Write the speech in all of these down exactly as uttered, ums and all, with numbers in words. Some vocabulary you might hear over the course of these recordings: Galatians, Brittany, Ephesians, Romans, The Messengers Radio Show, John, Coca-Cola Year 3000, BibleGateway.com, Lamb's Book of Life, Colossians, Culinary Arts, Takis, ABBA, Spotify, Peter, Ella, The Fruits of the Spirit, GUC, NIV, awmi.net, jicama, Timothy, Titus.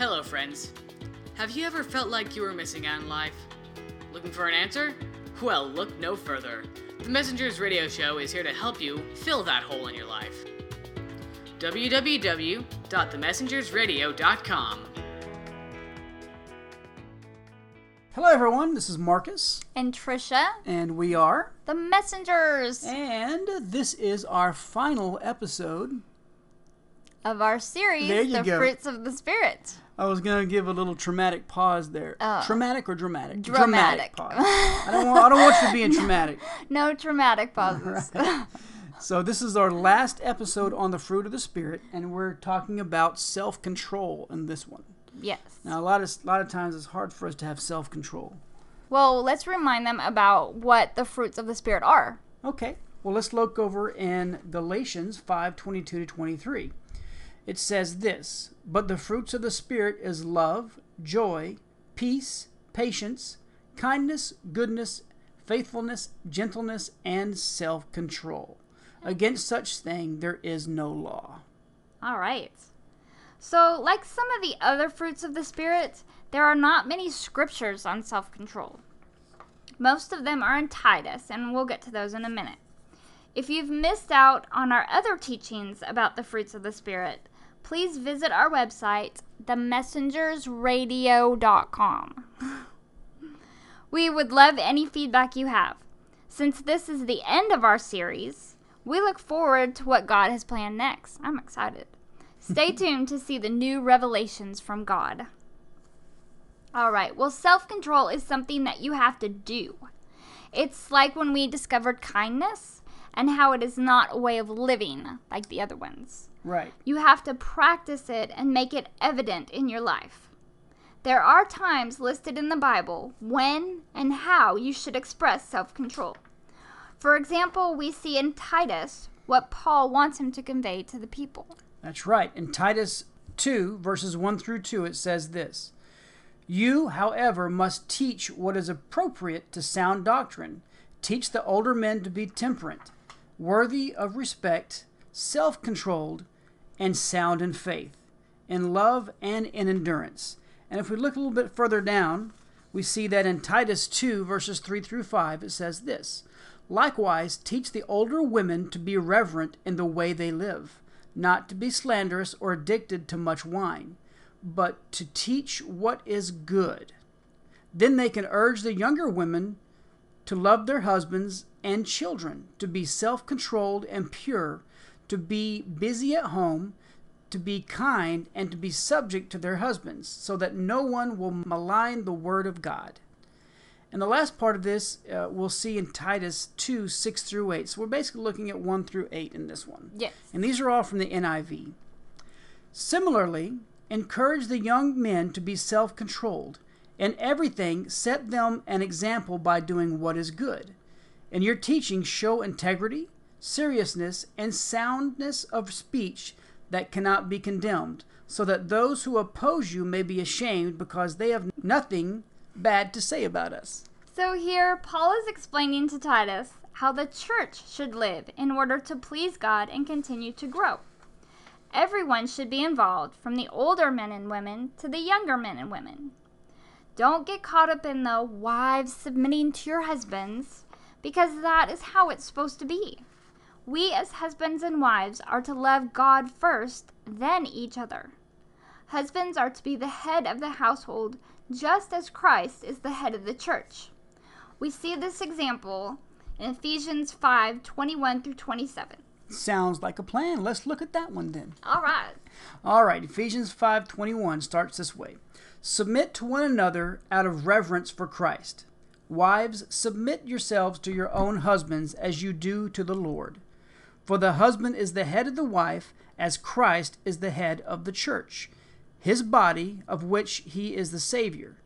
Hello friends. Have you ever felt like you were missing out in life? Looking for an answer? Well, look no further. The Messengers Radio Show is here to help you fill that hole in your life. w w w dot the messengers radio dot com. Hello everyone, this is Marcus. And Trisha. And we are... The Messengers! And this is our final episode... of our series, there you The go. Fruits of the Spirit. I was going to give a little traumatic pause there. Oh. Traumatic or dramatic? Dramatic. Dramatic pause. I don't want, I don't want you to be in traumatic. No traumatic pauses. Right. So this is our last episode on the fruit of the Spirit, and we're talking about self-control in this one. Yes. Now, a lot of, a lot of times it's hard for us to have self-control. Well, let's remind them about what the fruits of the Spirit are. Okay. Well, let's look over in Galatians five twenty-two to twenty-three. It says this, but the fruits of the Spirit is love, joy, peace, patience, kindness, goodness, faithfulness, gentleness, and self-control. Against such thing there is no law. All right. So, like some of the other fruits of the Spirit, there are not many scriptures on self-control. Most of them are in Titus, and we'll get to those in a minute. If you've missed out on our other teachings about the fruits of the Spirit, please visit our website, the messengers radio dot com. We would love any feedback you have. Since this is the end of our series, we look forward to what God has planned next. I'm excited. Stay tuned to see the new revelations from God. All right, well, self-control is something that you have to do. It's like when we discovered kindness and how it is not a way of living like the other ones. Right. You have to practice it and make it evident in your life. There are times listed in the Bible when and how you should express self-control. For example, we see in Titus what Paul wants him to convey to the people. That's right. In Titus two, verses one through two, it says this, you, however, must teach what is appropriate to sound doctrine. Teach the older men to be temperate, worthy of respect, self-controlled, and sound in faith, in love, and in endurance. And if we look a little bit further down, we see that in Titus two, verses three through five, it says this, likewise, teach the older women to be reverent in the way they live, not to be slanderous or addicted to much wine, but to teach what is good. Then they can urge the younger women to love their husbands and children, to be self-controlled and pure, to be busy at home, to be kind, and to be subject to their husbands, so that no one will malign the word of God. And the last part of this uh, we'll see in Titus two, six through eight. So we're basically looking at one through eight in this one. Yes. And these are all from the N I V. Similarly, encourage the young men to be self-controlled. In everything, set them an example by doing what is good. In your teaching, show integrity, seriousness, and soundness of speech that cannot be condemned, so that those who oppose you may be ashamed because they have nothing bad to say about us. So here, Paul is explaining to Titus how the church should live in order to please God and continue to grow. Everyone should be involved, from the older men and women to the younger men and women. Don't get caught up in the wives submitting to your husbands, because that is how it's supposed to be. We as husbands and wives are to love God first, then each other. Husbands are to be the head of the household, just as Christ is the head of the church. We see this example in Ephesians five twenty-one through twenty-seven. Sounds like a plan. Let's look at that one then. All right. All right. Ephesians five twenty-one starts this way. Submit to one another out of reverence for Christ. Wives, submit yourselves to your own husbands as you do to the Lord. For the husband is the head of the wife, as Christ is the head of the church, his body, of which he is the Savior.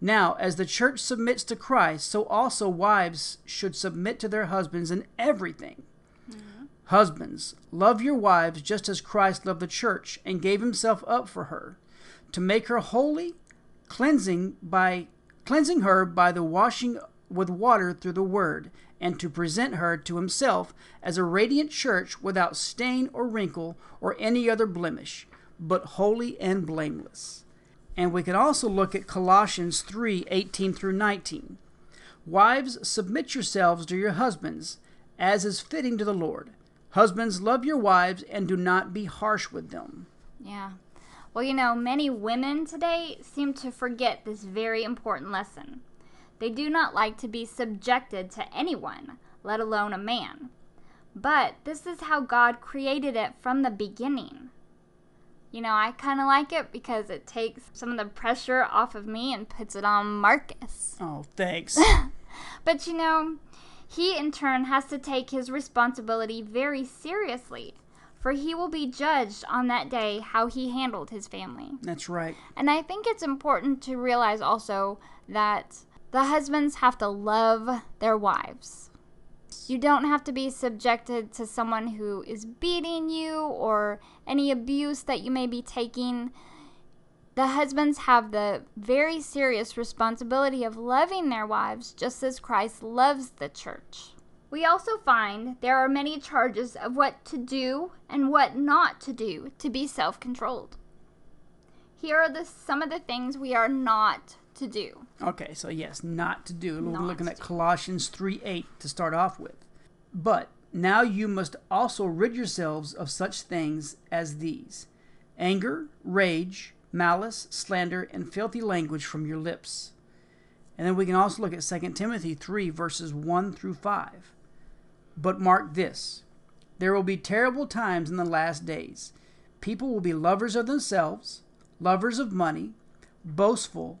Now, as the church submits to Christ, so also wives should submit to their husbands in everything. Mm-hmm. Husbands, love your wives just as Christ loved the church and gave himself up for her, to make her holy, cleansing by cleansing her by the washing with water through the word, and to present her to himself as a radiant church without stain or wrinkle or any other blemish, but holy and blameless. And we could also look at Colossians three, eighteen through nineteen. Wives, submit yourselves to your husbands, as is fitting to the Lord. Husbands, love your wives and do not be harsh with them. Yeah. Well, you know, many women today seem to forget this very important lesson. They do not like to be subjected to anyone, let alone a man. But this is how God created it from the beginning. You know, I kind of like it because it takes some of the pressure off of me and puts it on Marcus. Oh, thanks. But, you know, he in turn has to take his responsibility very seriously, for he will be judged on that day how he handled his family. That's right. And I think it's important to realize also that the husbands have to love their wives. You don't have to be subjected to someone who is beating you or any abuse that you may be taking. The husbands have the very serious responsibility of loving their wives just as Christ loves the church. We also find there are many charges of what to do and what not to do to be self-controlled. Here are the, some of the things we are not to do. Okay, so yes, not to do. We're looking at Colossians three eight to start off with. But now you must also rid yourselves of such things as these: anger, rage, malice, slander, and filthy language from your lips. And then we can also look at Second Timothy three, verses one through five. But mark this, there will be terrible times in the last days. People will be lovers of themselves, lovers of money, boastful,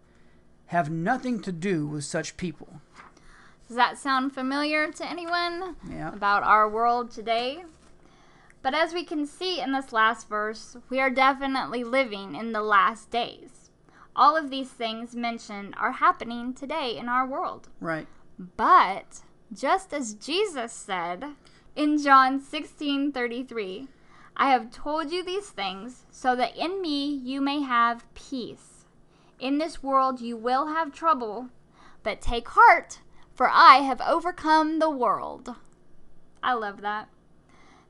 Have nothing to do with such people. Does that sound familiar to anyone? Yeah. About our world today? But as we can see in this last verse, we are definitely living in the last days. All of these things mentioned are happening today in our world. Right. But just as Jesus said in John sixteen thirty-three, I have told you these things so that in me you may have peace. In this world you will have trouble, but take heart, for I have overcome the world. I love that.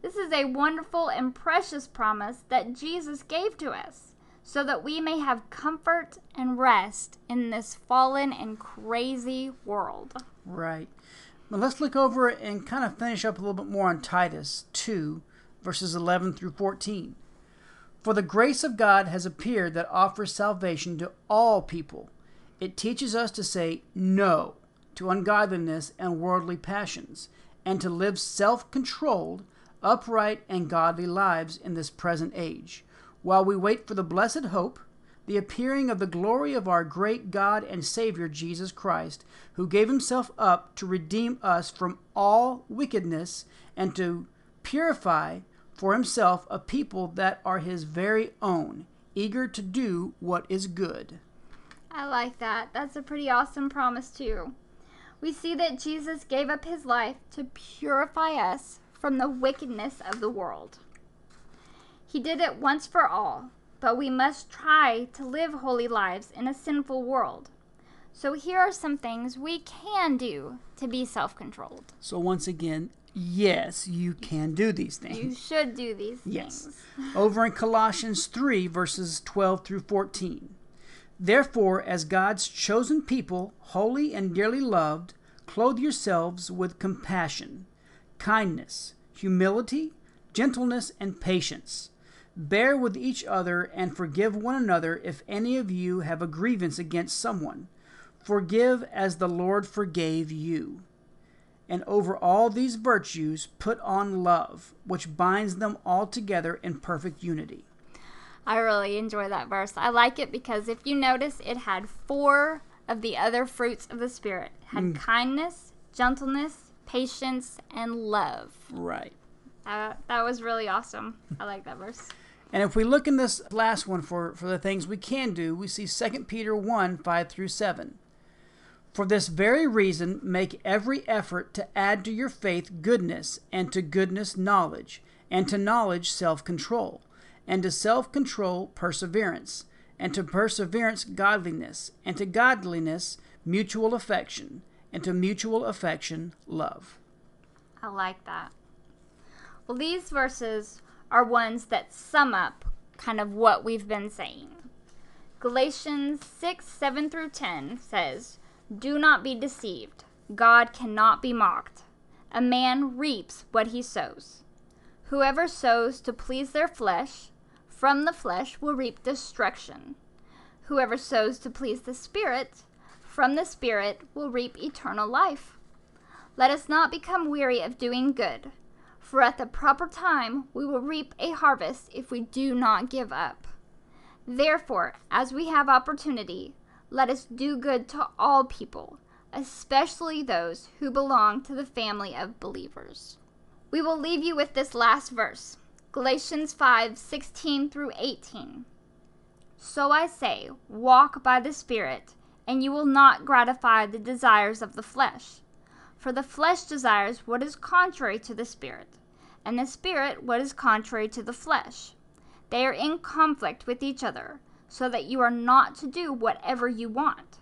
This is a wonderful and precious promise that Jesus gave to us, so that we may have comfort and rest in this fallen and crazy world. Right. Well, let's look over and kind of finish up a little bit more on Titus two, verses eleven through fourteen. For the grace of God has appeared that offers salvation to all people. It teaches us to say no to ungodliness and worldly passions, and to live self-controlled, upright, and godly lives in this present age, while we wait for the blessed hope, the appearing of the glory of our great God and Savior, Jesus Christ, who gave himself up to redeem us from all wickedness and to purify for himself a people that are his very own, eager to do what is good. I like that. That's a pretty awesome promise, too. We see that Jesus gave up his life to purify us from the wickedness of the world. He did it once for all, but we must try to live holy lives in a sinful world. So here are some things we can do to be self-controlled. So once again, yes, you can do these things. You should do these yes. things. Yes. Over in Colossians three, verses twelve through fourteen. Therefore, as God's chosen people, holy and dearly loved, clothe yourselves with compassion, kindness, humility, gentleness, and patience. Bear with each other and forgive one another if any of you have a grievance against someone. Forgive as the Lord forgave you. And over all these virtues, put on love, which binds them all together in perfect unity. I really enjoy that verse. I like it because if you notice, it had four of the other fruits of the Spirit. It had mm. kindness, gentleness, patience, and love. Right. Uh, that was really awesome. I like that verse. And if we look in this last one for, for the things we can do, we see Second Peter one, five through seven. For this very reason, make every effort to add to your faith goodness, and to goodness knowledge, and to knowledge self-control, and to self-control perseverance, and to perseverance godliness, and to godliness mutual affection, and to mutual affection love. I like that. Well, these verses are ones that sum up kind of what we've been saying. Galatians six, seven through ten says, do not be deceived. God cannot be mocked. A man reaps what he sows. Whoever sows to please their flesh, from the flesh will reap destruction. Whoever sows to please the Spirit, from the Spirit will reap eternal life. Let us not become weary of doing good, for at the proper time we will reap a harvest if we do not give up. Therefore, as we have opportunity, let us do good to all people, especially those who belong to the family of believers. We will leave you with this last verse, Galatians five, sixteen through eighteen. So I say, walk by the Spirit, and you will not gratify the desires of the flesh. For the flesh desires what is contrary to the Spirit, and the Spirit what is contrary to the flesh. They are in conflict with each other, so that you are not to do whatever you want.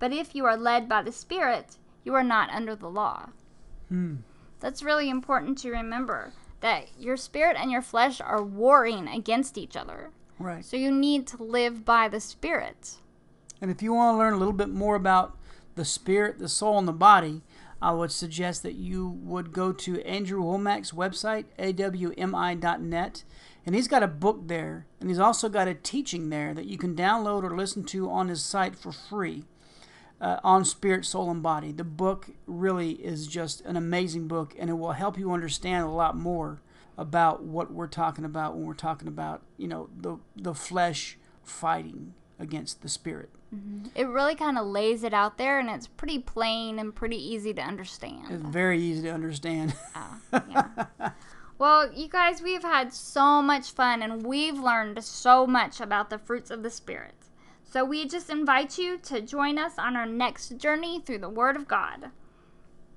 But if you are led by the Spirit, you are not under the law. Hmm. That's really important to remember, that your spirit and your flesh are warring against each other. Right. So you need to live by the Spirit. And if you want to learn a little bit more about the spirit, the soul, and the body, I would suggest that you would go to Andrew Womack's website, A W M I dot net, and he's got a book there, and he's also got a teaching there that you can download or listen to on his site for free uh, on spirit, soul, and body. The book really is just an amazing book, and it will help you understand a lot more about what we're talking about when we're talking about, you know, the, the flesh fighting against the spirit. Mm-hmm. It really kind of lays it out there, and it's pretty plain and pretty easy to understand. It's very easy to understand. Oh, yeah. Well, you guys, we've had so much fun, and we've learned so much about the fruits of the Spirit. So we just invite you to join us on our next journey through the Word of God.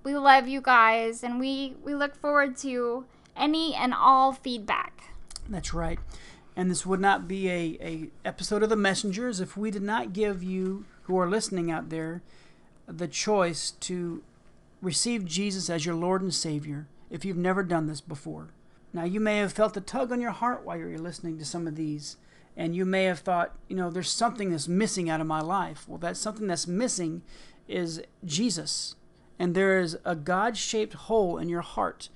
We love you guys, and we, we look forward to any and all feedback. That's right. And this would not be a, a episode of The Messengers if we did not give you, who are listening out there, the choice to receive Jesus as your Lord and Savior if you've never done this before. Now, you may have felt a tug on your heart while you're listening to some of these, and you may have thought, you know, there's something that's missing out of my life. Well, that something that's missing is Jesus, and there is a God-shaped hole in your heart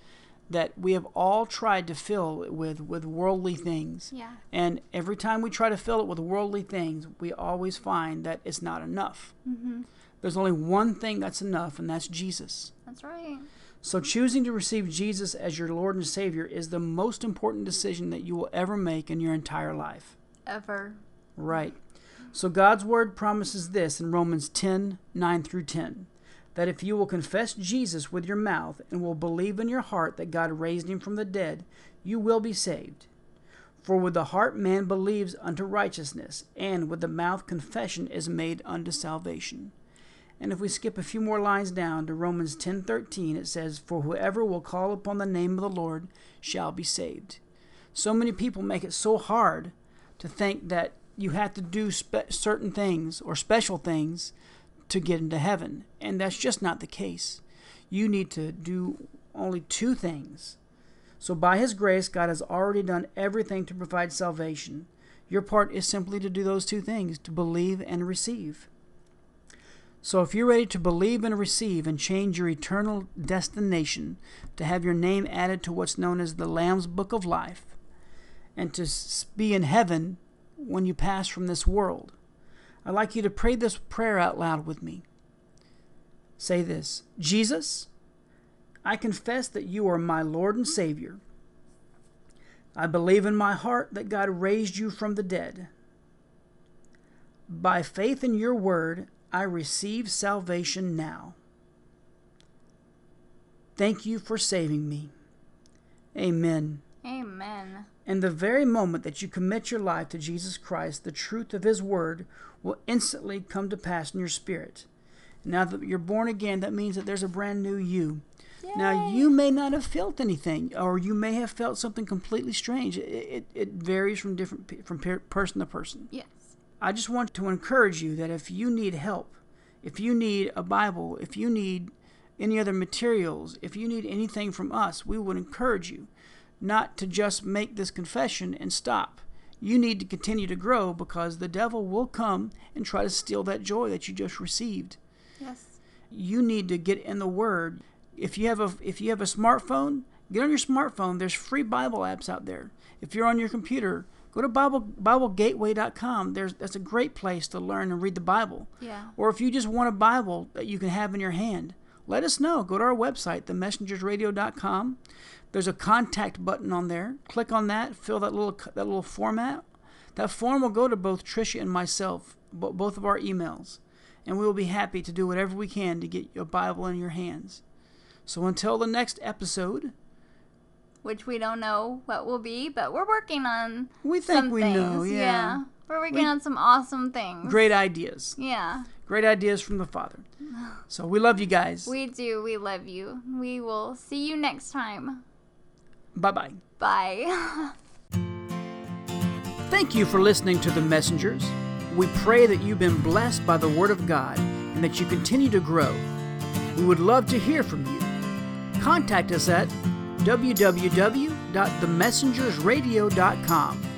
that we have all tried to fill it with, with worldly things. Yeah. And every time we try to fill it with worldly things, we always find that it's not enough. Mm-hmm. There's only one thing that's enough, and that's Jesus. That's right. So choosing to receive Jesus as your Lord and Savior is the most important decision that you will ever make in your entire life. Ever. Right. So God's Word promises this in Romans ten, nine through ten. That if you will confess Jesus with your mouth and will believe in your heart that God raised him from the dead, you will be saved. For with the heart man believes unto righteousness, and with the mouth confession is made unto salvation. And if we skip a few more lines down to Romans ten thirteen, it says, for whoever will call upon the name of the Lord shall be saved. So many people make it so hard to think that you have to do spe- certain things or special things to get into heaven, and that's just not the case. You need to do only two things. So by his grace, God has already done everything to provide salvation. Your part is simply to do those two things, to believe and receive. So if you're ready to believe and receive and change your eternal destination, to have your name added to what's known as the Lamb's Book of Life, and to be in heaven when you pass from this world, I'd like you to pray this prayer out loud with me. Say this: Jesus, I confess that you are my Lord and Savior. I believe in my heart that God raised you from the dead. By faith in your word, I receive salvation now. Thank you for saving me. Amen. Amen. And the very moment that you commit your life to Jesus Christ, the truth of His Word will instantly come to pass in your spirit. Now that you're born again, that means that there's a brand new you. Yay. Now, you may not have felt anything, or you may have felt something completely strange. It, it, it varies from different from person to person. Yes. I just want to encourage you that if you need help, if you need a Bible, if you need any other materials, if you need anything from us, we would encourage you not to just make this confession and stop. You need to continue to grow, because the devil will come and try to steal that joy that you just received. Yes. You need to get in the Word. If you have a if you have a smartphone, get on your smartphone. There's free Bible apps out there. If you're on your computer, go to Bible Gateway dot com. There's that's a great place to learn and read the Bible. Yeah. Or if you just want a Bible that you can have in your hand, let us know. Go to our website, the messengers radio dot com. There's a contact button on there. Click on that. Fill that little that little form out. That form will go to both Tricia and myself, both of our emails, and we will be happy to do whatever we can to get your Bible in your hands. So until the next episode, which we don't know what will be, but we're working on we think some we things. know, yeah. yeah. We're working we, on some awesome things. Great ideas. Yeah. Great ideas from the Father. So we love you guys. We do. We love you. We will see you next time. Bye-bye. Bye. Thank you for listening to The Messengers. We pray that you've been blessed by the Word of God and that you continue to grow. We would love to hear from you. Contact us at w w w dot the messengers radio dot com.